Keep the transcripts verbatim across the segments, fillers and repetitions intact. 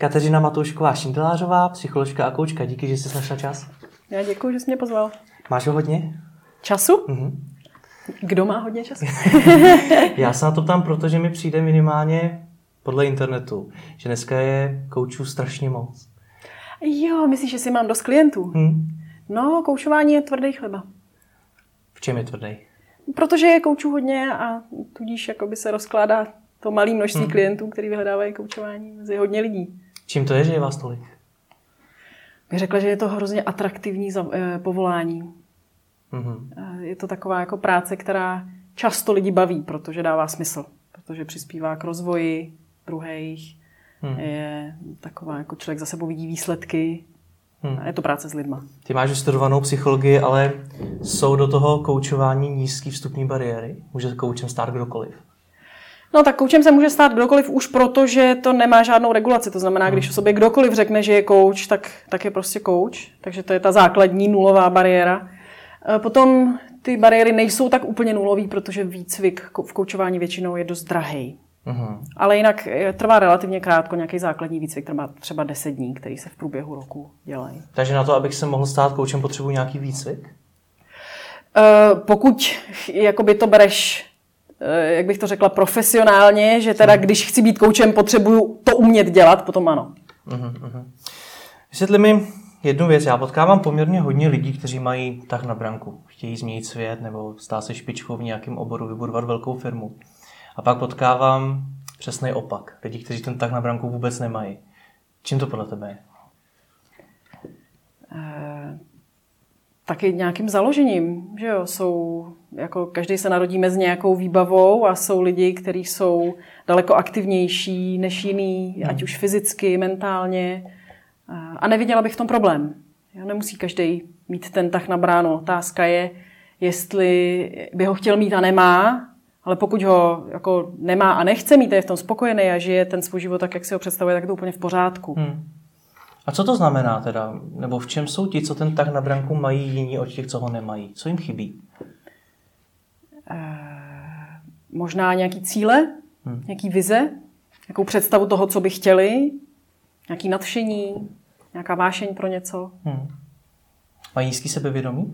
Kateřina Matoušková, Šindelářová, psycholožka a koučka. Díky, že jsi našla čas. Já děkuji, že jsi mě pozval. Máš ho hodně? Času? Mm-hmm. Kdo má hodně času? Já se na to ptám, protože mi přijde minimálně podle internetu, že dneska je koučů strašně moc. Jo, myslíš, že si mám dost klientů? Hmm. No, koučování je tvrdý chleba. V čem je tvrdý? Protože je koučů hodně a tudíž jakoby se rozkládá to malé množství hmm. klientů, který vyhledávají koučování mezi hodně lidí. Čím to je, že je vás tolik? Bych řekla, že je to hrozně atraktivní povolání. Hmm. Je to taková jako práce, která často lidi baví, protože dává smysl. Protože přispívá k rozvoji druhých. Hmm. Je taková, jako člověk za sebou vidí výsledky. Hmm. A je to práce s lidma. Ty máš studovanou psychologii, ale jsou do toho koučování nízký vstupní bariéry? Může koučem stát kdokoliv? No tak koučem se může stát kdokoliv už proto, že to nemá žádnou regulaci. To znamená, hmm. když o sobě kdokoliv řekne, že je kouč, tak, tak je prostě kouč. Takže to je ta základní nulová bariéra. Potom ty bariéry nejsou tak úplně nulový, protože výcvik v koučování většinou je dost drahej. Uhum. Ale jinak trvá relativně krátko, nějaký základní výcvik trvá třeba deset dní, který se v průběhu roku dělají. Takže na to, abych se mohl stát koučem, potřebuji nějaký výcvik? Uh, pokud jakoby to bereš, uh, jak bych to řekla, profesionálně, že teda když chci být koučem, potřebuju to umět dělat, potom ano. Uhum, uhum. Vysvětli mi jednu věc. Já potkávám poměrně hodně lidí, kteří mají tah na branku. Chtějí změnit svět nebo stát se špičkou v nějakém oboru, vybudovat velkou firmu. A pak potkávám přesný opak. Lidi, kteří ten tah na branku vůbec nemají. Čím to podle tebe je? Eh, taky nějakým založením, že jo? Jsou, jako každý se narodíme s nějakou výbavou a jsou lidi, kteří jsou daleko aktivnější než jiný, hmm. ať už fyzicky, mentálně. A neviděla bych v tom problém. Jo? Nemusí každý mít ten tah na bránu. Otázka je, jestli by ho chtěl mít a nemá. Ale pokud ho jako nemá a nechce mít, je v tom spokojený a žije ten svůj život tak, jak si ho představuje, tak je to úplně v pořádku. Hmm. A co to znamená teda? Nebo v čem jsou ti, co ten tah na branku mají, jiní od těch, co ho nemají? Co jim chybí? Eh, možná nějaký cíle, hmm. nějaký vize, nějakou představu toho, co by chtěli, nějaký nadšení, nějaká vášeň pro něco. Hmm. Mají nízký sebevědomí?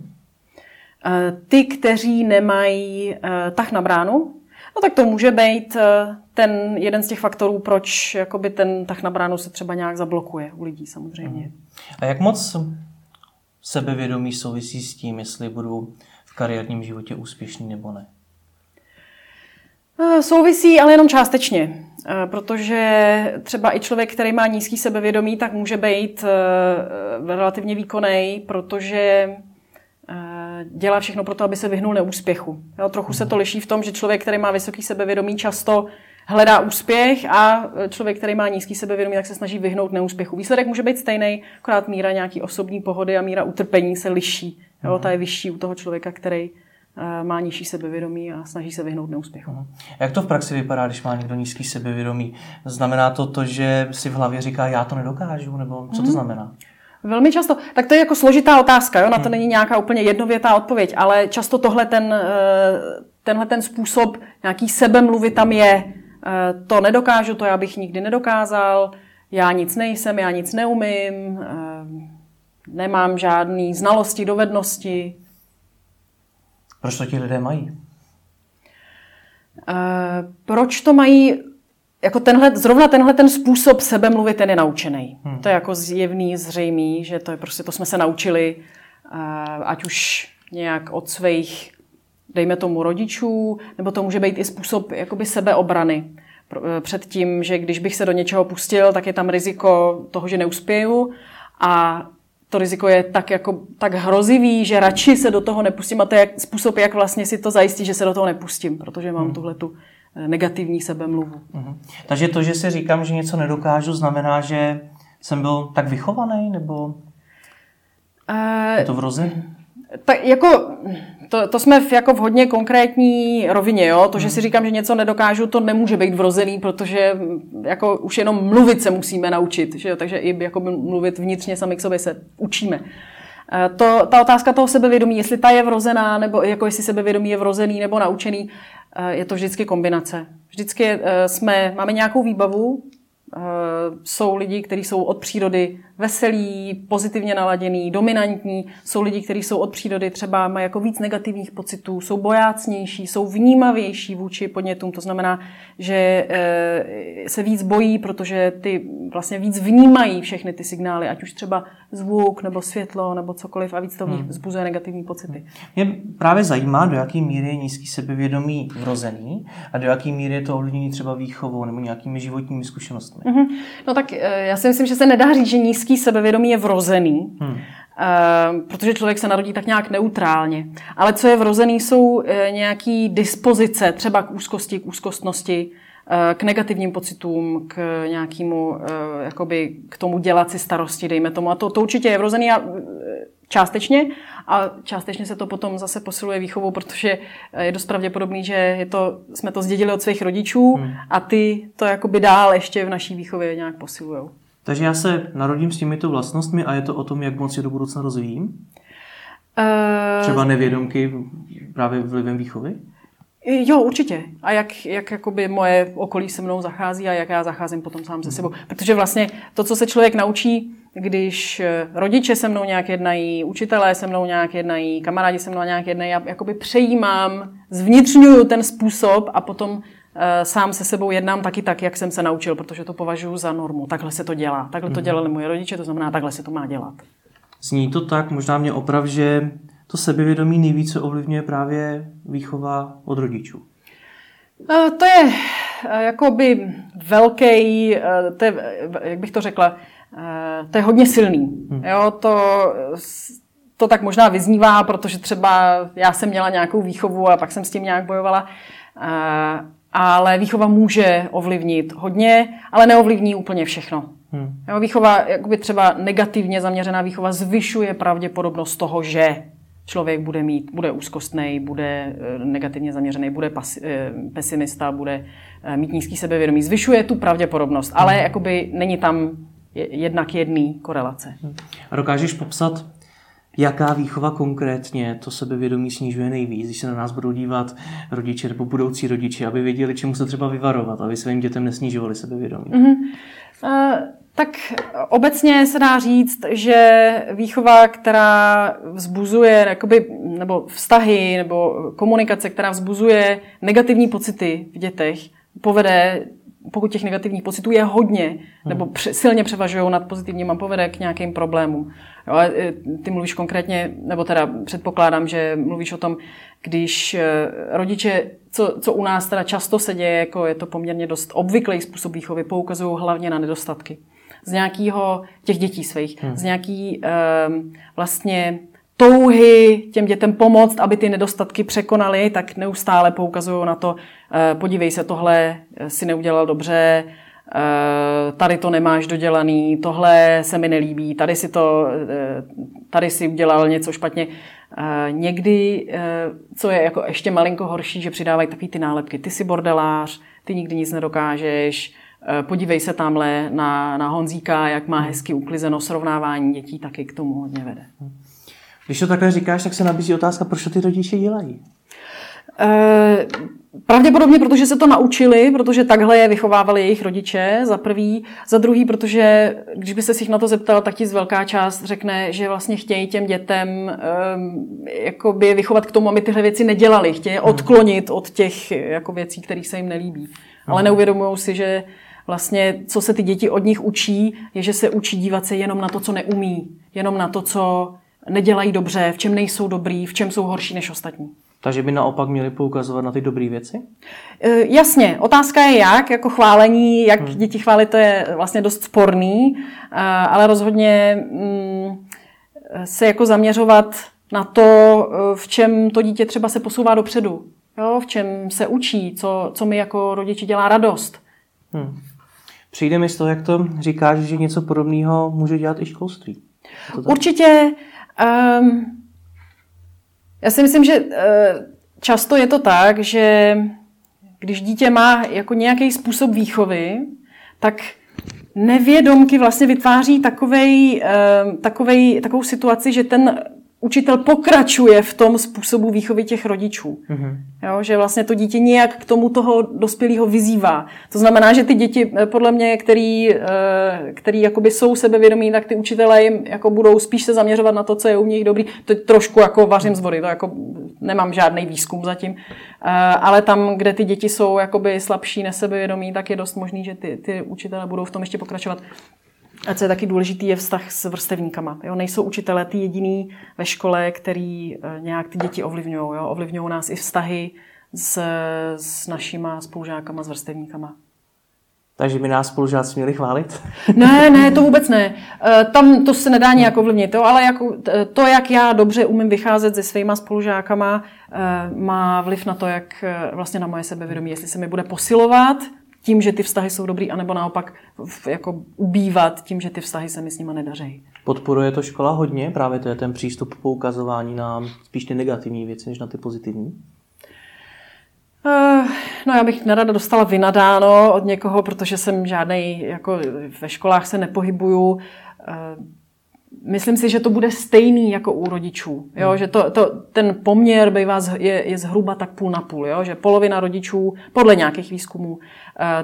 Ty, kteří nemají tah na bránu, no tak to může být ten jeden z těch faktorů, proč jakoby ten tah na bránu se třeba nějak zablokuje u lidí samozřejmě. A jak moc sebevědomí souvisí s tím, jestli budu v kariérním životě úspěšný nebo ne? Souvisí, ale jenom částečně, protože třeba i člověk, který má nízký sebevědomí, tak může být relativně výkonný, protože dělá všechno pro to, aby se vyhnul neúspěchu. Jo, trochu se to liší v tom, že člověk, který má vysoký sebevědomí, často hledá úspěch a člověk, který má nízký sebevědomí, tak se snaží vyhnout neúspěchu. Výsledek může být stejný, akorát míra nějaký osobní pohody a míra utrpení se liší. Jo, ta je vyšší u toho člověka, který má nižší sebevědomí a snaží se vyhnout neúspěchu. Jak to v praxi vypadá, když má někdo nízký sebevědomí? Znamená to to, že si v hlavě říká, já to nedokážu, nebo co to znamená? Velmi často. Tak to je jako složitá otázka, jo? Na to není nějaká úplně jednovětá odpověď, ale často tohle ten, tenhle ten způsob nějaký sebemluvy tam je. To nedokážu, to já bych nikdy nedokázal, já nic nejsem, já nic neumím, nemám žádný znalosti, dovednosti. Proč to ti lidé mají? Proč to mají? Jako tenhle, zrovna tenhle ten způsob sebemluvit, ten je naučený. Hmm. To je jako zjevný, zřejmý, že to je prostě, to jsme se naučili, ať už nějak od svých, dejme tomu, rodičů, nebo to může být i způsob jakoby sebeobrany. Před tím, že když bych se do něčeho pustil, tak je tam riziko toho, že neuspěju a to riziko je tak, jako, tak hrozivý, že radši se do toho nepustím a to je způsob, jak vlastně si to zajistí, že se do toho nepustím, protože mám hmm. tuhletu negativní sebemluvu. Uhum. Takže to, že si říkám, že něco nedokážu, znamená, že jsem byl tak vychovaný, nebo je to v roze? Tak jako, to, to jsme v, jako v hodně konkrétní rovině, jo? To, že si říkám, že něco nedokážu, to nemůže být vrozený, protože jako už jenom mluvit se musíme naučit, že jo? Takže i jako mluvit vnitřně sami k sobě se učíme. To, ta otázka toho sebevědomí, jestli ta je vrozená, nebo jako jestli sebevědomí je vrozený nebo naučený, je to vždycky kombinace. Vždycky jsme, máme nějakou výbavu, jsou lidi, kteří jsou od přírody veselí, pozitivně naladění, dominantní, jsou lidi, kteří jsou od přírody třeba mají jako víc negativních pocitů, jsou bojácnější, jsou vnímavější vůči podnětům, to znamená, že se víc bojí, protože ty vlastně víc vnímají všechny ty signály, ať už třeba zvuk nebo světlo nebo cokoliv a víc to v nich vzbuzuje negativní pocity. Mě právě zajímá, do jaké míry je nízký sebevědomí vrozený a do jaké míry je to ovlivnění třeba výchovou nebo nějakými životními zkušenostmi. Mm-hmm. No tak já si myslím, že se nedá říct, že nízký sebevědomí je vrozený, hmm. protože člověk se narodí tak nějak neutrálně. Ale co je vrozený, jsou nějaký dispozice, třeba k úzkosti, k úzkostnosti, k negativním pocitům, k nějakému, jakoby k tomu dělat si starosti, dejme tomu. A to, to určitě je vrozený a částečně a částečně se to potom zase posiluje výchovou, protože je dost pravděpodobný, že je to, jsme to zdědili od svých rodičů hmm. a ty to jakoby dál ještě v naší výchově nějak posilujou. Takže já se narodím s těmito vlastnostmi a je to o tom, jak moc je do budoucna rozvíjím? E... Třeba nevědomky právě vlivem výchovy? Jo, určitě. A jak, jak jakoby moje okolí se mnou zachází a jak já zacházím potom sám se sebou. Protože vlastně to, co se člověk naučí, když rodiče se mnou nějak jednají, učitelé se mnou nějak jednají, kamarádi se mnou nějak jednají, já jakoby přejímám, zvnitřňuju ten způsob a potom sám se sebou jednám taky tak, jak jsem se naučil, protože to považuji za normu. Takhle se to dělá. Takhle to dělali moje rodiče, to znamená, takhle se to má dělat. Zní to tak, možná mě oprav, že to sebevědomí nejvíce ovlivňuje právě výchova od rodičů. To je jakoby velký, to je, jak bych to řekla, to je hodně silný. Hmm. Jo, to, to tak možná vyznívá, protože třeba já jsem měla nějakou výchovu a pak jsem s tím nějak bojovala. Ale výchova může ovlivnit hodně, ale neovlivní úplně všechno. Hmm. Jo, výchova, jakoby třeba negativně zaměřená výchova zvyšuje pravděpodobnost toho, že člověk bude mít, bude úzkostnej, bude negativně zaměřený, bude pas, pesimista, bude mít nízký sebevědomí. Zvyšuje tu pravděpodobnost, ale hmm. jakoby není tam jednak jedný korelace. Hmm. A dokážeš popsat, jaká výchova konkrétně to sebevědomí snižuje nejvíc, když se na nás budou dívat rodiče nebo budoucí rodiče, aby věděli, čemu se třeba vyvarovat, aby svým dětem nesnižovali sebevědomí? Mm-hmm. Uh, tak obecně se dá říct, že výchova, která vzbuzuje jakoby, nebo vztahy nebo komunikace, která vzbuzuje negativní pocity v dětech, povede, pokud těch negativních pocitů je hodně, nebo pře- silně převažují nad pozitivním a povede k nějakým problémům. Jo, ty mluvíš konkrétně, nebo teda předpokládám, že mluvíš o tom, když rodiče, co, co u nás teda často se děje, jako je to poměrně dost obvyklý způsob výchovy, poukazují hlavně na nedostatky. Z nějakého těch dětí svých, hmm. z nějaký um, vlastně touhy těm dětem pomoct, aby ty nedostatky překonaly, tak neustále poukazují na to, podívej se, tohle si neudělal dobře, tady to nemáš dodělaný, tohle se mi nelíbí, tady si, to, tady si udělal něco špatně. Někdy, co je jako ještě malinko horší, že přidávají takový ty nálepky, ty jsi bordelář, ty nikdy nic nedokážeš, podívej se tamhle na, na Honzíka, jak má hezky uklizeno, srovnávání dětí taky k tomu hodně vede. Když to takhle říkáš, tak se nabízí otázka, proč to ty rodiče dělají? E, pravděpodobně, protože se to naučili, protože takhle je vychovávali jejich rodiče, za prvý. Za druhý, protože když by se jich na to zeptal, tak ti z velká část řekne, že vlastně chtějí těm dětem e, jakoby vychovat k tomu, aby tyhle věci nedělali. Chtějí odklonit od těch jako věcí, kterých se jim nelíbí. Ale neuvědomují si, že vlastně, co se ty děti od nich učí, je, že se učí dívat se jenom na to, co neumí. Jenom na to, co nedělají dobře, v čem nejsou dobrý, v čem jsou horší než ostatní. Takže by naopak měli poukazovat na ty dobré věci? E, jasně, otázka je jak, jako chválení, jak hmm. děti chválit, to je vlastně dost sporný, a, ale rozhodně mm, se jako zaměřovat na to, v čem to dítě třeba se posouvá dopředu, jo, v čem se učí, co, co mi jako rodiči dělá radost. Hmm. Přijde mi z toho, jak to říkáš, že něco podobného může dělat i školství. Určitě. Um, já si myslím, že uh, často je to tak, že když dítě má jako nějaký způsob výchovy, tak nevědomky vlastně vytváří takovej, uh, takovej, takovou situaci, že ten učitel pokračuje v tom způsobu výchovy těch rodičů. Mm-hmm. Jo, že vlastně to dítě nějak k tomu toho dospělého vyzývá. To znamená, že ty děti, podle mě, který, který jakoby jsou sebevědomí, tak ty učitelé jim jako budou spíš se zaměřovat na to, co je u nich dobrý. To trošku jako vařím z vody, to jako nemám žádný výzkum zatím. Ale tam, kde ty děti jsou jakoby slabší, nesebevědomí, tak je dost možný, že ty, ty učitelé budou v tom ještě pokračovat. A co je taky důležitý, je vztah s vrstevníkama. Jo? Nejsou učitelé ty jediný ve škole, který nějak ty děti ovlivňujou. Jo? Ovlivňujou nás i vztahy s, s našima spolužákama, s vrstevníkama. Takže by nás spolužáci měli chválit? Ne, ne, to vůbec ne. Tam to se nedá nějak ovlivnit. Jo? Ale jako, to, jak já dobře umím vycházet se svýma spolužákama, má vliv na to, jak vlastně na moje sebevědomí, jestli se mi bude posilovat tím, že ty vztahy jsou dobrý, anebo naopak jako ubývat tím, že ty vztahy se mi s nima nedaří. Podporuje to škola hodně? Právě to je ten přístup poukazování na spíš ty negativní věci, než na ty pozitivní? Uh, no já bych nerada dostala vynadáno od někoho, protože jsem žádnej, jako ve školách se nepohybuju. Uh, myslím si, že to bude stejný jako u rodičů. Jo? Hmm. Že to, to, ten poměr bývá z, je, je zhruba tak půl na půl. Jo? Že polovina rodičů, podle nějakých výzkumů,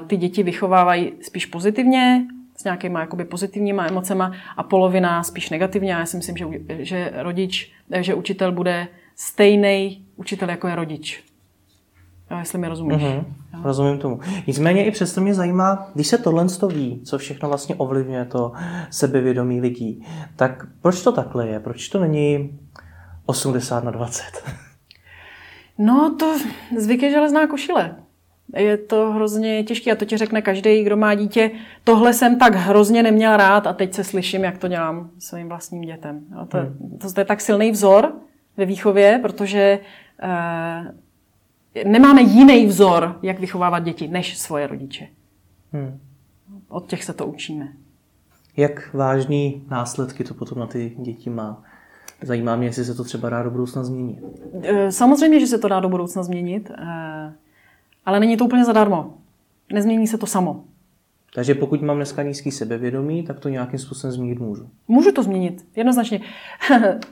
ty děti vychovávají spíš pozitivně, s nějakýma jakoby pozitivníma emocema, a polovina spíš negativně. A já si myslím, že, že, rodič, že učitel bude stejný učitel, jako je rodič. Jo? Jestli mi rozumíš. Mm-hmm. Rozumím tomu. Nicméně i přesto mě zajímá, když se tohle to ví, co všechno vlastně ovlivňuje to sebevědomí lidí, tak proč to takhle je? Proč to není osmdesát na dvacet? No to zvyk je železná košile. Je to hrozně těžké a to ti řekne každý, kdo má dítě. Tohle jsem tak hrozně neměl rád a teď se slyším, jak to dělám svým vlastním dětem. No, to, hmm. to, to je tak silný vzor ve výchově, protože uh, nemáme jiný vzor, jak vychovávat děti, než svoje rodiče. Hmm. Od těch se to učíme. Jak vážný následky to potom na ty děti má? Zajímá mě, jestli se to třeba dá do budoucna změnit. Samozřejmě, že se to dá do budoucna změnit, ale není to úplně zadarmo. Nezmění se to samo. Takže pokud mám dneska nízký sebevědomí, tak to nějakým způsobem změnit můžu. Můžu to změnit, jednoznačně.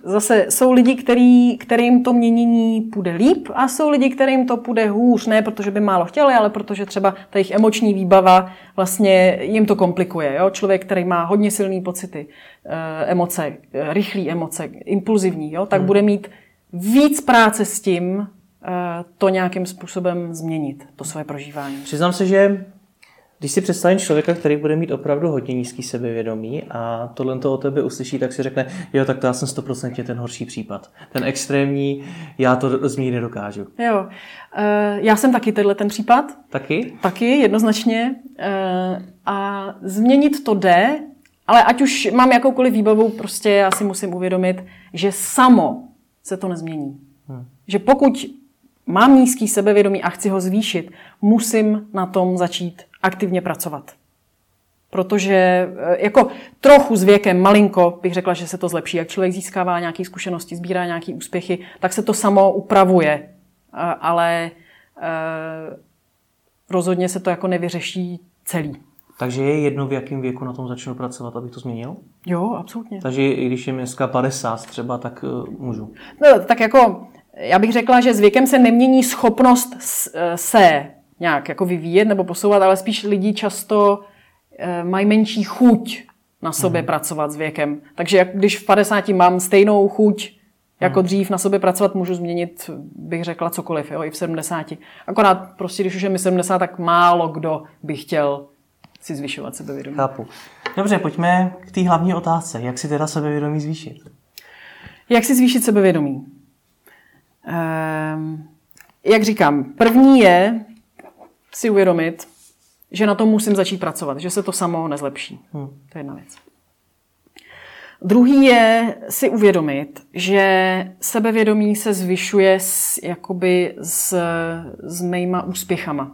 Zase jsou lidi, který, kterým to měnění půjde líp, a jsou lidi, kterým to půjde hůř, ne protože by málo chtěli, ale protože třeba ta jejich emoční výbava vlastně jim to komplikuje. Jo? Člověk, který má hodně silné pocity, emoce, rychlé emoce, impulzivní, jo? tak hmm. bude mít víc práce s tím, to nějakým způsobem změnit, to své prožívání. Přiznám se, že když si představím člověka, který bude mít opravdu hodně nízký sebevědomí a tohle to o tebe uslyší, tak si řekne, jo, tak to já jsem stoprocentně ten horší případ. Ten extrémní, já to změnit nedokážu. Jo, já jsem taky tenhle ten případ. Taky? Taky, jednoznačně. A změnit to jde, ale ať už mám jakoukoliv výbavu, prostě já si musím uvědomit, že samo se to nezmění. Hmm. Že pokud mám nízký sebevědomí a chci ho zvýšit, musím na tom začít aktivně pracovat. Protože jako trochu s věkem, malinko, bych řekla, že se to zlepší. Jak člověk získává nějaké zkušenosti, sbírá nějaké úspěchy, tak se to samo upravuje. Ale rozhodně se to jako nevyřeší celý. Takže je jedno, v jakém věku na tom začnu pracovat, abych to změnil? Jo, absolutně. Takže i když je dneska padesát třeba, tak můžu? No, tak jako já bych řekla, že s věkem se nemění schopnost se nějak jako vyvíjet nebo posouvat, ale spíš lidi často e, mají menší chuť na sobě mm. pracovat s věkem. Takže jak, když v padesáti mám stejnou chuť jako mm. dřív na sobě pracovat, můžu změnit, bych řekla, cokoliv, jo, i v sedmdesáti. Akorát prostě, když už je mi sedmdesát, tak málo kdo by chtěl si zvyšovat sebevědomí. Chápu. Dobře, pojďme k té hlavní otázce. Jak si teda sebevědomí zvýšit? Jak si zvýšit sebevědomí? Ehm, jak říkám, první je si uvědomit, že na tom musím začít pracovat, že se to samo nezlepší. Hmm. To je jedna věc. Druhý je si uvědomit, že sebevědomí se zvyšuje s, jakoby s, s mýma úspěchama.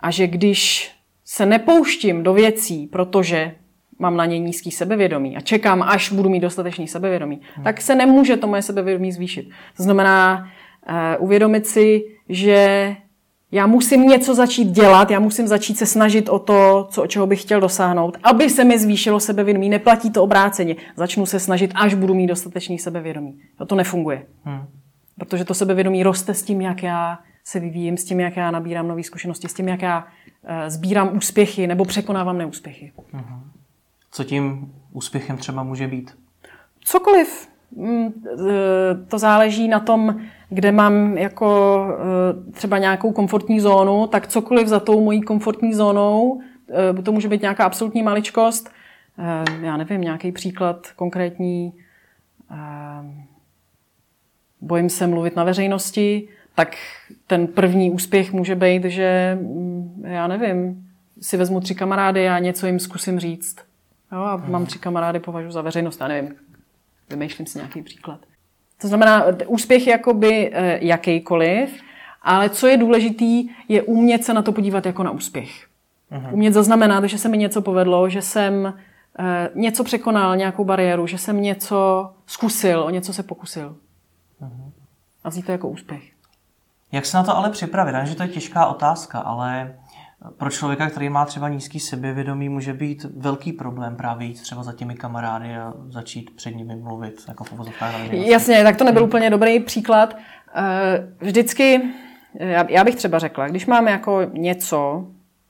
A že když se nepouštím do věcí, protože mám na něj nízký sebevědomí a čekám, až budu mít dostatečný sebevědomí, hmm. tak se nemůže to moje sebevědomí zvýšit. To znamená uh, uvědomit si, že Já musím něco začít dělat, já musím začít se snažit o to, co, čeho bych chtěl dosáhnout, aby se mi zvýšilo sebevědomí. Neplatí to obráceně. Začnu se snažit, až budu mít dostatečný sebevědomí. No, to nefunguje. Hmm. Protože to sebevědomí roste s tím, jak já se vyvíjím, s tím, jak já nabírám nové zkušenosti, s tím, jak já e, sbírám úspěchy nebo překonávám neúspěchy. Hmm. Co tím úspěchem třeba může být? Cokoliv. To záleží na tom, kde mám jako třeba nějakou komfortní zónu, tak cokoliv za tou mojí komfortní zónou, to může být nějaká absolutní maličkost, já nevím, nějaký příklad konkrétní, bojím se mluvit na veřejnosti, tak ten první úspěch může být, že já nevím, si vezmu tři kamarády a něco jim zkusím říct. Jo, a mám tři kamarády, považuji za veřejnost, já nevím. Vymýšlím si nějaký příklad. To znamená, úspěch je jakoby jakýkoliv, ale co je důležitý, je umět se na to podívat jako na úspěch. Uh-huh. Umět zaznamenat, že se mi něco povedlo, že jsem uh, něco překonal, nějakou bariéru, že jsem něco zkusil, o něco se pokusil. Uh-huh. A vzít to jako úspěch. Jak se na to ale připravit? Já, že to je těžká otázka, ale pro člověka, který má třeba nízký sebevědomí, může být velký problém právě jít třeba za těmi kamarády a začít před nimi mluvit. Jako Jasně, tak to nebyl úplně dobrý příklad. Vždycky, já bych třeba řekla, když mám jako něco,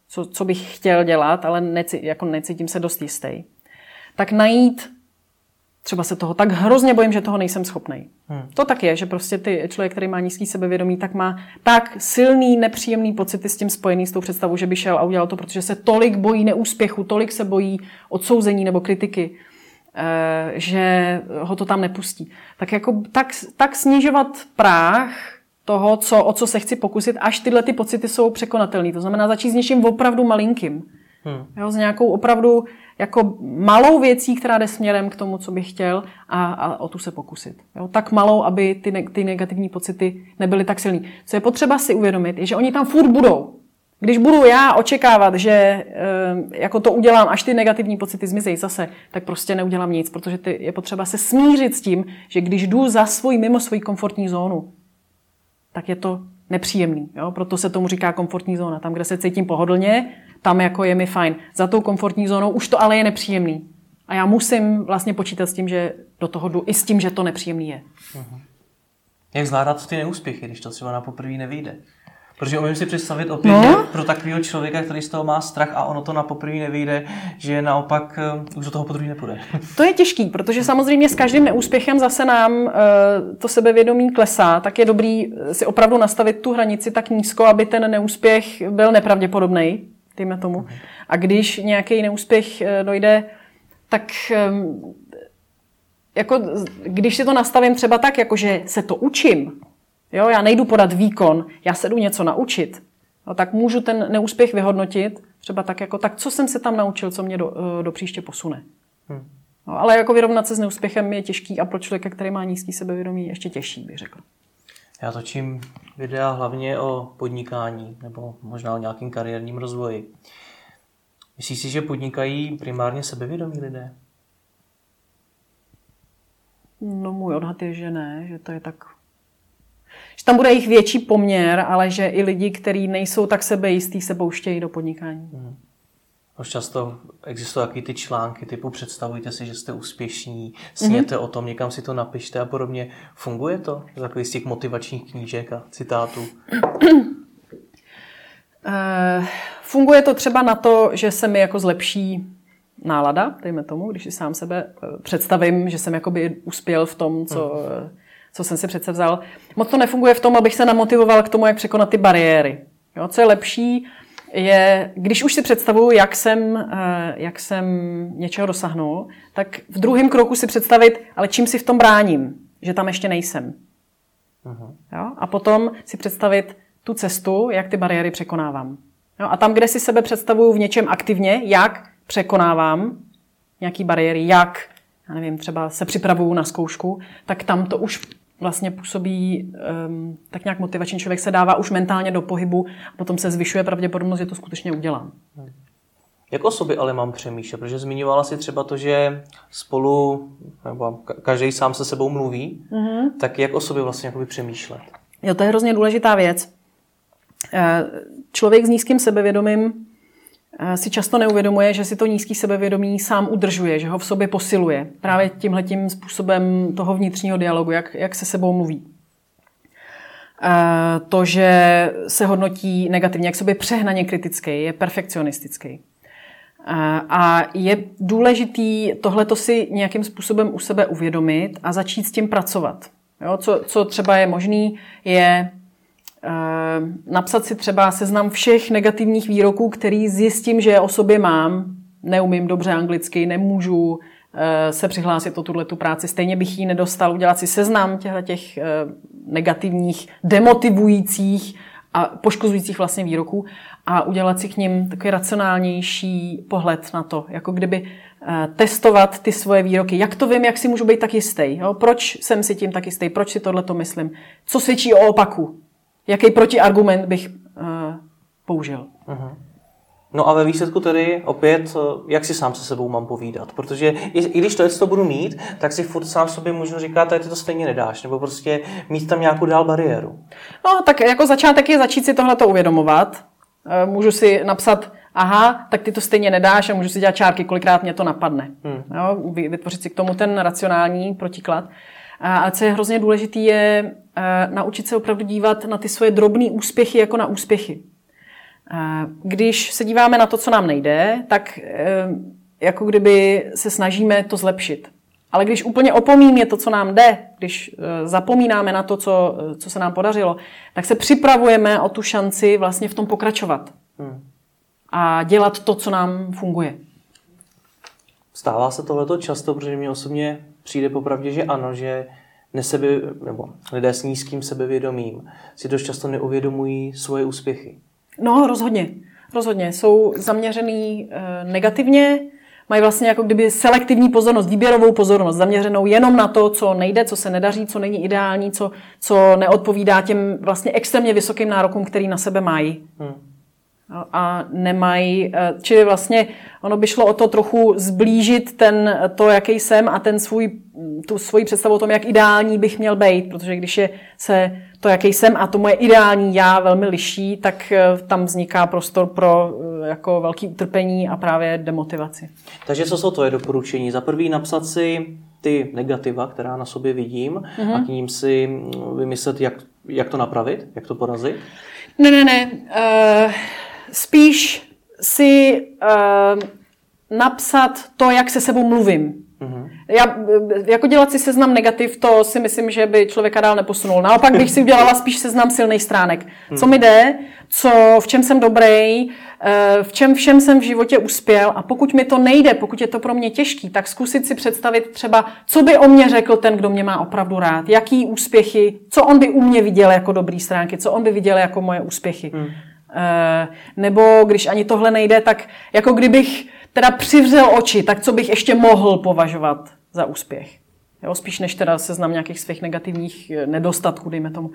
co, co bych chtěl dělat, ale neci, jako necítím se dost jistý, tak najít, třeba se toho tak hrozně bojím, že toho nejsem schopnej. Hmm. To tak je, že prostě ty člověk, který má nízký sebevědomí, tak má tak silný, nepříjemný pocity s tím spojený, s tou představou, že by šel a udělal to, protože se tolik bojí neúspěchu, tolik se bojí odsouzení nebo kritiky, že ho to tam nepustí. Tak jako tak, tak snižovat práh toho, co, o co se chci pokusit, až tyhle ty pocity jsou překonatelné. To znamená začít s něčím opravdu malinkým. Hmm. Jo, s nějakou opravdu jako malou věcí, která jde směrem k tomu, co bych chtěl, a, a o tu se pokusit. Jo, tak malou, aby ty, ne, ty negativní pocity nebyly tak silný. Co je potřeba si uvědomit, je, že oni tam furt budou. Když budu já očekávat, že e, jako to udělám, až ty negativní pocity zmizejí zase, tak prostě neudělám nic, protože ty, je potřeba se smířit s tím, že když jdu za svůj, mimo svůj komfortní zónu, tak je to nepříjemný. Jo? Proto se tomu říká komfortní zóna. Tam, kde se cítím pohodlně, tam jako je mi fajn. Za tou komfortní zónou už to ale je nepříjemný. A já musím vlastně počítat s tím, že do toho jdu i s tím, že to nepříjemný je. Uh-huh. Jak zvládat ty neúspěchy, když to třeba na poprvé nevyjde? Protože umím si představit opět no? pro takového člověka, který z toho má strach a ono to na poprvé nevyjde, že naopak už do toho podruhé nepůjde. To je těžký, protože samozřejmě s každým neúspěchem zase nám to sebevědomí klesá, tak je dobrý si opravdu nastavit tu hranici tak nízko, aby ten neúspěch byl nepravděpodobný, dejme tomu. A když nějaký neúspěch dojde, tak jako, když si to nastavím třeba tak, jakože se to učím, jo, já nejdu podat výkon, já se jdu něco naučit, no, tak můžu ten neúspěch vyhodnotit, třeba tak jako, tak co jsem se tam naučil, co mě do, do příště posune. Hmm. No, ale jako vyrovnat se s neúspěchem je těžký a pro člověka, který má nízký sebevědomí, ještě těžší, bych řekl. Já točím videa hlavně o podnikání, nebo možná o nějakém kariérním rozvoji. Myslíš si, že podnikají primárně sebevědomí lidé? No, můj odhad je, že ne, že to je tak... Že tam bude jich větší poměr, ale že i lidi, kteří nejsou tak sebejistí, se pouštějí do podnikání. Hmm. Už často existují takový ty články typu představujte si, že jste úspěšní, sněte mm-hmm. o tom, někam si to napište a podobně. Funguje to? Takový z těch motivačních knížek a citátů. uh, funguje to třeba na to, že se mi jako zlepší nálada, dejme tomu, když si sám sebe představím, že jsem jakoby uspěl v tom, co... Hmm. co jsem si přece vzal. Moc to nefunguje v tom, abych se namotivoval k tomu, jak překonat ty bariéry. Jo, co je lepší, je, když už si představuju, jak jsem, jak jsem něčeho dosáhnul, tak v druhém kroku si představit, ale čím si v tom bráním, že tam ještě nejsem. Uh-huh. Jo, a potom si představit tu cestu, jak ty bariéry překonávám. Jo, a tam, kde si sebe představuju v něčem aktivně, jak překonávám nějaký bariéry, jak já nevím, třeba se připravuju na zkoušku, tak tam to už vlastně působí um, tak nějak motivačně. Člověk se dává už mentálně do pohybu a potom se zvyšuje pravděpodobnost, že to skutečně udělám. Hmm. Jak o sobě ale mám přemýšlet? Protože zmiňovala si třeba to, že spolu, nebo každý sám se sebou mluví, mm-hmm. tak jak o sobě vlastně přemýšlet? Jo, to je hrozně důležitá věc. člověk s nízkým sebevědomím si často neuvědomuje, že si to nízký sebevědomí sám udržuje, že ho v sobě posiluje. Právě tímhletím způsobem toho vnitřního dialogu, jak, jak se sebou mluví. To, že se hodnotí negativně, jak sobě přehnaně kritický, je perfekcionistický. A je důležitý tohleto si nějakým způsobem u sebe uvědomit a začít s tím pracovat. Jo, co, co třeba je možný, je e, napsat si třeba seznam všech negativních výroků, který zjistím, že o sobě mám. Neumím dobře anglicky, nemůžu e, se přihlásit o tuhletu práci, stejně bych ji nedostal. Udělat si seznam těch e, negativních, demotivujících a poškozujících vlastně výroků a udělat si k nim takový racionálnější pohled na to, jako kdyby testovat ty svoje výroky. Jak to vím, jak si můžu být tak jistý? Jo? Proč jsem si tím tak jistý? Proč si tohleto myslím? Co svědčí o opaku? Jaký protiargument bych uh, použil? Uh-huh. No a ve výsledku tedy opět, jak si sám se sebou mám povídat. Protože i když to, to budu mít, tak si furt sám sobě můžu říkat, tady ty to stejně nedáš. Nebo prostě mít tam nějakou dál bariéru. No tak jako začátek je začít si tohleto uvědomovat. Můžu si napsat, aha, tak ty to stejně nedáš a můžu si dělat čárky, kolikrát mě to napadne. Hmm. Jo, vytvořit si k tomu ten racionální protiklad. A co je hrozně důležité, je naučit se opravdu dívat na ty svoje drobné úspěchy jako na úspěchy. Když se díváme na to, co nám nejde, tak jako kdyby se snažíme to zlepšit. Ale když úplně opomíme to, co nám jde, když zapomínáme na to, co, co se nám podařilo, tak se připravujeme o tu šanci vlastně v tom pokračovat. Hmm. A dělat to, co nám funguje. Stává se tohleto často, protože mě osobně přijde popravdě, že ano, že nesebe, nebo lidé s nízkým sebevědomím si dost často neuvědomují svoje úspěchy. No, rozhodně. Rozhodně. Jsou zaměřený e, negativně, mají vlastně jako kdyby selektivní pozornost, výběrovou pozornost, zaměřenou jenom na to, co nejde, co se nedaří, co není ideální, co, co neodpovídá těm vlastně extrémně vysokým nárokům, který na sebe mají. Hmm. A nemají, čili vlastně ono by šlo o to trochu zblížit ten, to, jaký jsem a ten svůj, tu svoji představu o tom, jak ideální bych měl být, protože když je se to, jaký jsem a to moje ideální já velmi liší, tak tam vzniká prostor pro jako velké utrpení a právě demotivaci. Takže co jsou tvoje doporučení? Za prvý napsat si ty negativa, která na sobě vidím, mm-hmm. a k ním si vymyslet, jak, jak to napravit, jak to porazit? Ne, ne, ne. Uh... Spíš si uh, napsat to, jak se sebou mluvím. Mm-hmm. Já, jako dělat si seznam negativ, to si myslím, že by člověka dál neposunul. Naopak bych si udělala spíš seznam silných stránek. Mm. Co mi jde, co, v čem jsem dobrý, uh, v čem všem jsem v životě uspěl a pokud mi to nejde, pokud je to pro mě těžký, tak zkusit si představit třeba, co by o mě řekl ten, kdo mě má opravdu rád, jaký úspěchy, co on by u mě viděl jako dobrý stránky, co on by viděl jako moje úspěchy. Mm. Nebo když ani tohle nejde, tak jako kdybych teda přivřel oči, tak co bych ještě mohl považovat za úspěch. Jo, spíš než teda seznam nějakých svých negativních nedostatků, dejme tomu.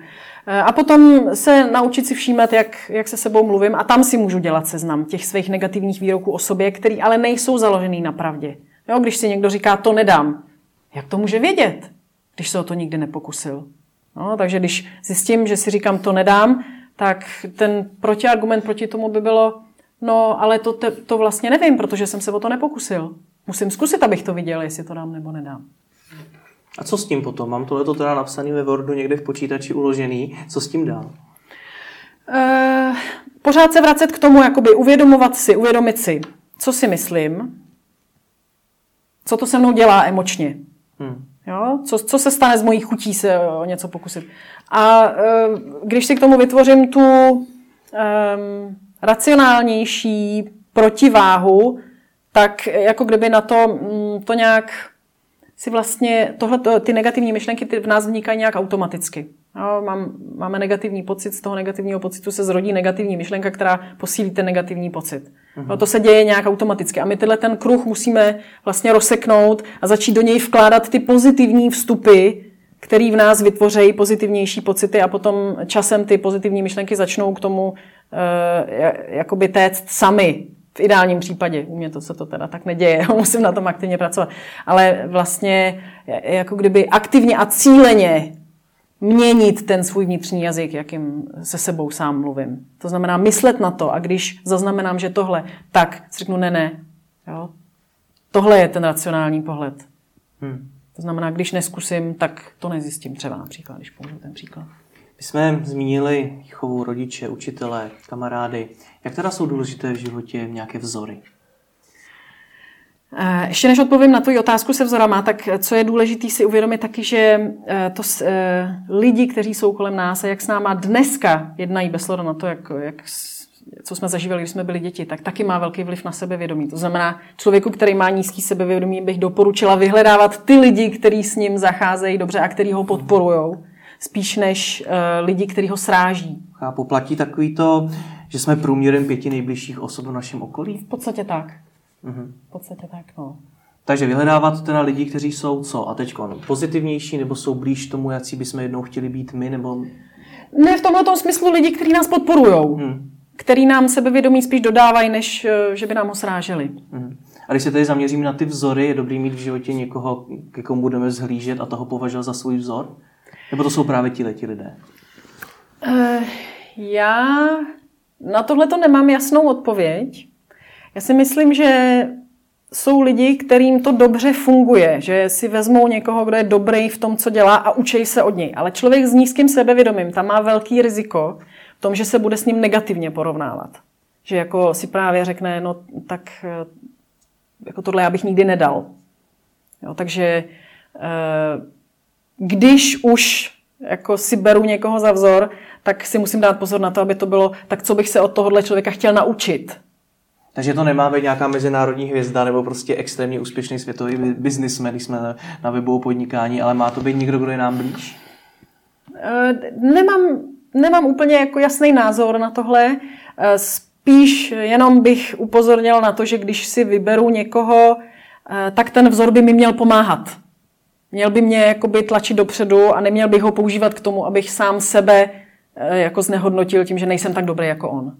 A potom se naučit si všímat, jak, jak se sebou mluvím a tam si můžu dělat seznam těch svých negativních výroků o sobě, který ale nejsou založený na pravdě. Jo, když si někdo říká, to nedám, jak to může vědět, když se o to nikdy nepokusil. No, takže když zjistím, že si říkám, to nedám, tak ten protiargument proti tomu by bylo, no ale to, te, to vlastně nevím, protože jsem se o to nepokusil. Musím zkusit, abych to viděl, jestli to dám nebo nedám. A co s tím potom? Mám tohleto teda napsané ve Wordu někde v počítači uložený. Co s tím dál? E, pořád se vracet k tomu, jakoby uvědomovat si, uvědomit si, co si myslím, co to se mnou dělá emočně. Hmm. Jo? Co, co se stane z mojí chutí se o něco pokusit. A e, když si k tomu vytvořím tu e, racionálnější protiváhu, tak jako kdyby na to, to nějak si vlastně, tohle, ty negativní myšlenky ty v nás vnikají nějak automaticky. Jo? Mám, máme negativní pocit, z toho negativního pocitu se zrodí negativní myšlenka, která posílí ten negativní pocit. No, to se děje nějak automaticky. A my tenhle ten kruh musíme vlastně rozseknout a začít do něj vkládat ty pozitivní vstupy, který v nás vytvoří pozitivnější pocity a potom časem ty pozitivní myšlenky začnou k tomu e, jakoby téct sami. V ideálním případě. U mě to se to teda tak neděje. Musím na tom aktivně pracovat. Ale vlastně jako kdyby aktivně a cíleně měnit ten svůj vnitřní jazyk, jakým se sebou sám mluvím. To znamená myslet na to, a když zaznamenám, že tohle, tak si řeknu ne, ne. Jo? Tohle je ten racionální pohled. Hmm. To znamená, když neskusím, tak to nezjistím třeba například, když použiju ten příklad. My jsme zmínili výchovu, rodiče, učitele, kamarády. Jak teda jsou důležité v životě nějaké vzory? Ještě než odpovím na tvoji otázku se vzorama, tak co je důležité si uvědomit taky, že to lidi, kteří jsou kolem nás a jak s náma dneska jednají bez hledu na to, jak, jak, co jsme zažívali, když jsme byli děti, tak taky má velký vliv na sebevědomí. To znamená, člověku, který má nízký sebevědomí, bych doporučila vyhledávat ty lidi, kteří s ním zacházejí dobře a kteří ho podporujou, spíš než lidi, kteří ho sráží. Chápu, platí takový to, že jsme průměrem pěti nejbližších osob v našem okolí? V podstatě tak. Mm-hmm. V podstatě tak, no. Takže vyhledávat teda lidi, kteří jsou co? A teďko no, pozitivnější, nebo jsou blíž tomu, jaký bychom jednou chtěli být my, nebo... Ne, v tomhletom smyslu lidi, kteří nás podporujou. Mm. Který nám sebevědomí spíš dodávají, než že by nám ho sráželi. Mm. A když se tady zaměříme na ty vzory, je dobrý mít v životě někoho, ke komu budeme vzhlížet a toho považovat za svůj vzor? Nebo to jsou právě ti lidé? Uh, já na tohle to nemám jasnou odpověď. Já si myslím, že jsou lidi, kterým to dobře funguje, že si vezmou někoho, kdo je dobrý v tom, co dělá a učí se od něj. Ale člověk s nízkým sebevědomím, tam má velký riziko v tom, že se bude s ním negativně porovnávat. Že jako si právě řekne, no tak jako tohle já bych nikdy nedal. Jo, takže když už jako si beru někoho za vzor, tak si musím dát pozor na to, aby to bylo, tak co bych se od tohohle člověka chtěl naučit. Takže to nemá být nějaká mezinárodní hvězda nebo prostě extrémně úspěšný světový biznismen, když jsme na webu podnikání, ale má to být někdo, kdo je nám blíž? Nemám, nemám úplně jako jasný názor na tohle. Spíš jenom bych upozornila na to, že když si vyberu někoho, tak ten vzor by mi měl pomáhat. Měl by mě jakoby tlačit dopředu a neměl bych ho používat k tomu, abych sám sebe jako znehodnotil tím, že nejsem tak dobrý jako on.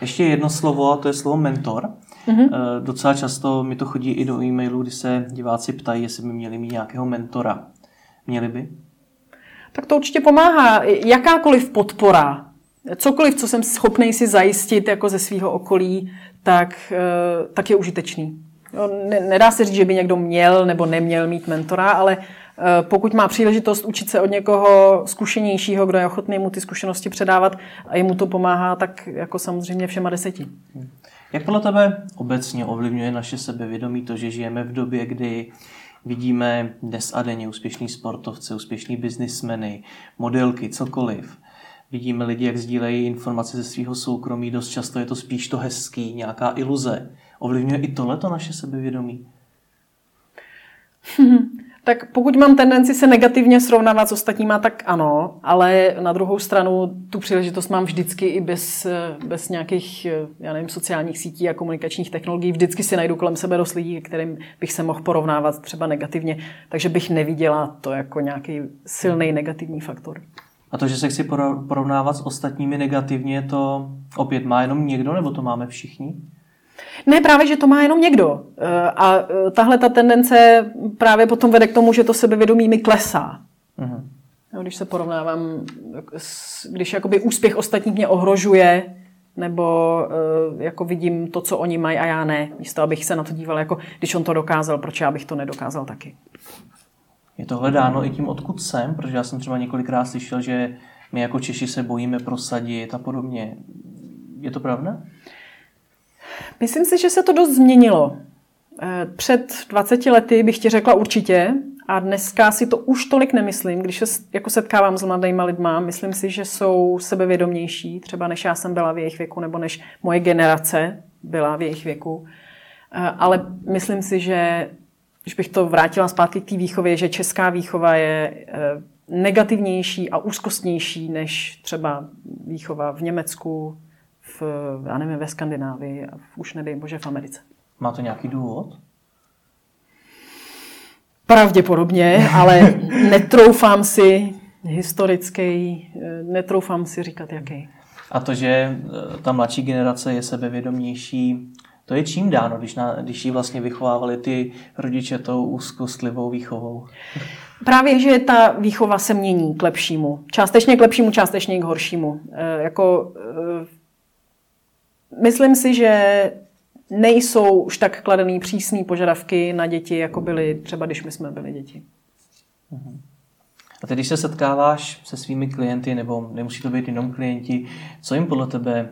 Ještě jedno slovo, a to je slovo mentor. Mm-hmm. E, docela často mi to chodí i do e-mailů, kdy se diváci ptají, jestli by měli mít nějakého mentora. Měli by? Tak to určitě pomáhá. Jakákoliv podpora, cokoliv, co jsem schopnej si zajistit jako ze svého okolí, tak, e, tak je užitečný. No, ne, nedá se říct, že by někdo měl nebo neměl mít mentora, ale pokud má příležitost učit se od někoho zkušenějšího, kdo je ochotný mu ty zkušenosti předávat a jemu to pomáhá, tak jako samozřejmě všema deseti. Jak podle tebe obecně ovlivňuje naše sebevědomí to, že žijeme v době, kdy vidíme dnes a denně úspěšný sportovce, úspěšný biznismeny, modelky, cokoliv. Vidíme lidi, jak sdílejí informace ze svého soukromí, dost často je to spíš to hezký, nějaká iluze. Ovlivňuje i tohleto naše sebevědomí? Tak pokud mám tendenci se negativně srovnávat s ostatníma, tak ano, ale na druhou stranu tu příležitost mám vždycky i bez, bez nějakých, já nevím, sociálních sítí a komunikačních technologií. Vždycky si najdu kolem sebe dost lidí, kterým bych se mohl porovnávat třeba negativně, takže bych neviděla to jako nějaký silný negativní faktor. A to, že se chci porovnávat s ostatními negativně, to opět má jenom někdo, nebo to máme všichni? Ne, právě, že to má jenom někdo. A tahle ta tendence právě potom vede k tomu, že to sebevědomí mi klesá. Uh-huh. No, když se porovnávám, když jakoby úspěch ostatních mě ohrožuje, nebo jako vidím to, co oni mají a já ne. Místo, abych se na to dívala, jako když on to dokázal, proč já bych to nedokázal taky. Je tohle dáno i tím, odkud jsem, protože já jsem třeba několikrát slyšel, že my jako Češi se bojíme prosadit a podobně. Je to pravda? Myslím si, že se to dost změnilo. Před dvaceti lety bych ti řekla určitě a dneska si to už tolik nemyslím. Když se jako setkávám s mladýma lidma, myslím si, že jsou sebevědomější, třeba než já jsem byla v jejich věku, nebo než moje generace byla v jejich věku. Ale myslím si, že když bych to vrátila zpátky k té výchově, že česká výchova je negativnější a úzkostnější než třeba výchova v Německu, v, já nevím, ve Skandinávii a už nedej bože v Americe. Má to nějaký důvod? Pravděpodobně, ale netroufám si historický, netroufám si říkat jaký. A to, že ta mladší generace je sebevědomější, to je čím dáno, když, na, když ji vlastně vychovávali ty rodiče tou úzkostlivou výchovou? Právě, že ta výchova se mění k lepšímu. Částečně k lepšímu, částečně k horšímu. E, jako, e, myslím si, že nejsou už tak kladený přísný požadavky na děti, jako byly třeba, když my jsme byli děti. Mhm. A ty, když se setkáváš se svými klienty, nebo nemusí to být jenom klienti, co jim podle tebe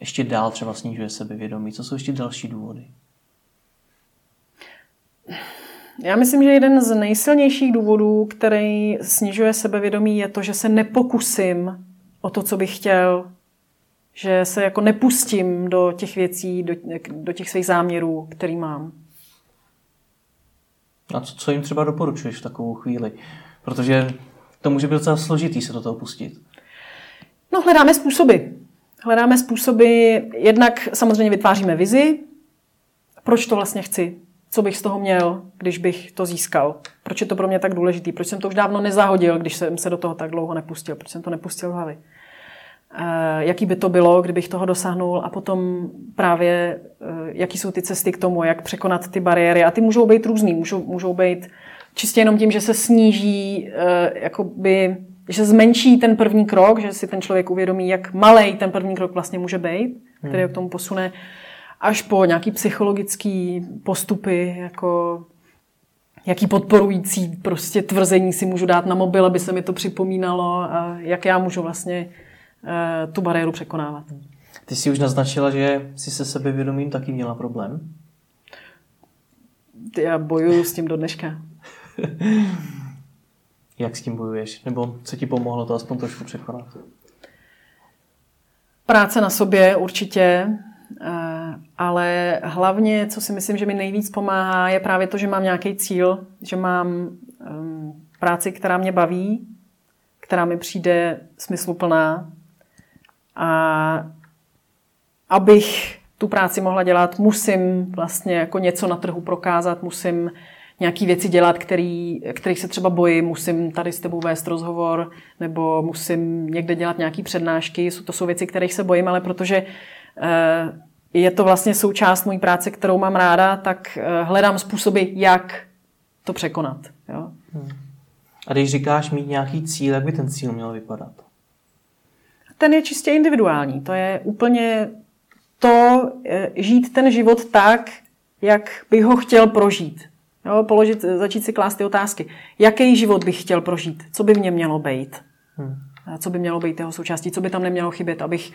ještě dál třeba snižuje sebevědomí? Co jsou ještě další důvody? Já myslím, že jeden z nejsilnějších důvodů, který snižuje sebevědomí, je to, že se nepokusím o to, co bych chtěl. Že se jako nepustím do těch věcí, do, do těch svých záměrů, který mám. A co, co jim třeba doporučuješ v takovou chvíli? Protože to může být docela složitý se do toho pustit. No, hledáme způsoby. Hledáme způsoby, jednak samozřejmě vytváříme vizi, proč to vlastně chci, co bych z toho měl, když bych to získal, proč je to pro mě tak důležitý, proč jsem to už dávno nezahodil, když jsem se do toho tak dlouho nepustil, proč jsem to nepustil v hlavě. E, jaký by to bylo, kdybych toho dosáhnul a potom právě, e, jaký jsou ty cesty k tomu, jak překonat ty bariéry. A ty můžou být různý, můžou, můžou být čistě jenom tím, že se sníží, e, jakoby, že se zmenší ten první krok, že si ten člověk uvědomí, jak malej ten první krok vlastně může být, který ho k tomu posune, až po nějaký psychologické postupy, jako jaký podporující prostě tvrzení si můžu dát na mobil, aby se mi to připomínalo a jak já můžu vlastně e, tu bariéru překonávat. Ty jsi už naznačila, že jsi se sebevědomím taky měla problém? Já bojuju s tím do dneška. Jak s tím bojuješ? Nebo co ti pomohlo to aspoň trošku překonat? Práce na sobě určitě, ale hlavně, co si myslím, že mi nejvíc pomáhá, je právě to, že mám nějaký cíl, že mám práci, která mě baví, která mi přijde smysluplná a abych tu práci mohla dělat, musím vlastně jako něco na trhu prokázat, musím nějaký věci dělat, který, kterých se třeba bojím, musím tady s tebou vést rozhovor, nebo musím někde dělat nějaký přednášky. To jsou věci, kterých se bojím, ale protože je to vlastně součást mojí práce, kterou mám ráda, tak hledám způsoby, jak to překonat. Jo? A když říkáš mít nějaký cíl, jak by ten cíl měl vypadat? Ten je čistě individuální. To je úplně to, žít ten život tak, jak bych ho chtěl prožít. Jo, položit, začít si klást ty otázky. Jaký život bych chtěl prožít? Co by mě mělo být? Hmm. Co by mělo být jeho součástí? Co by tam nemělo chybět, abych,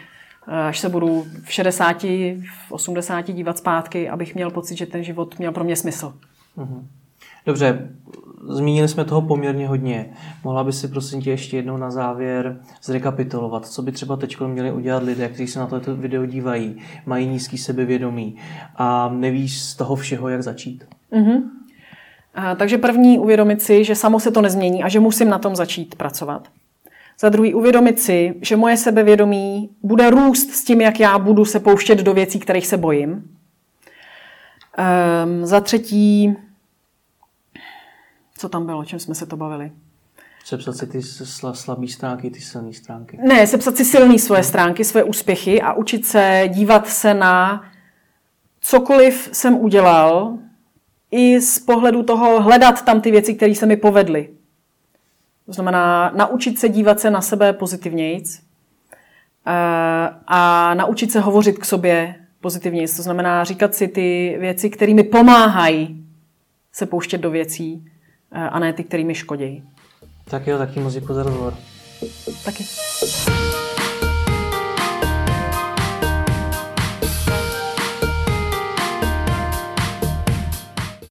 až se budu v šedesáti, v osmdesáti dívat zpátky, abych měl pocit, že ten život měl pro mě smysl. Hmm. Dobře, zmínili jsme toho poměrně hodně. Mohla by si prosím tě ještě jednou na závěr zrekapitulovat, co by třeba teď měli udělat lidé, kteří se na toto video dívají, mají nízký sebevědomí a nevíš z toho všeho, jak začít? Hmm. A takže první, uvědomit si, že samo se to nezmění a že musím na tom začít pracovat. Za druhý, uvědomit si, že moje sebevědomí bude růst s tím, jak já budu se pouštět do věcí, kterých se bojím. Um, za třetí, co tam bylo, o čem jsme se to bavili? Sepsat si ty sl- slabé stránky, ty silné stránky. Ne, sepsat si silné svoje stránky, svoje úspěchy a učit se, dívat se na cokoliv jsem udělal, i z pohledu toho hledat tam ty věci, které se mi povedly. To znamená naučit se dívat se na sebe pozitivnějc a naučit se hovořit k sobě pozitivnějc. To znamená říkat si ty věci, které mi pomáhají se pouštět do věcí a ne ty, které mi škodí. Tak jo, taky moc děkuji za rozhovor. Taky.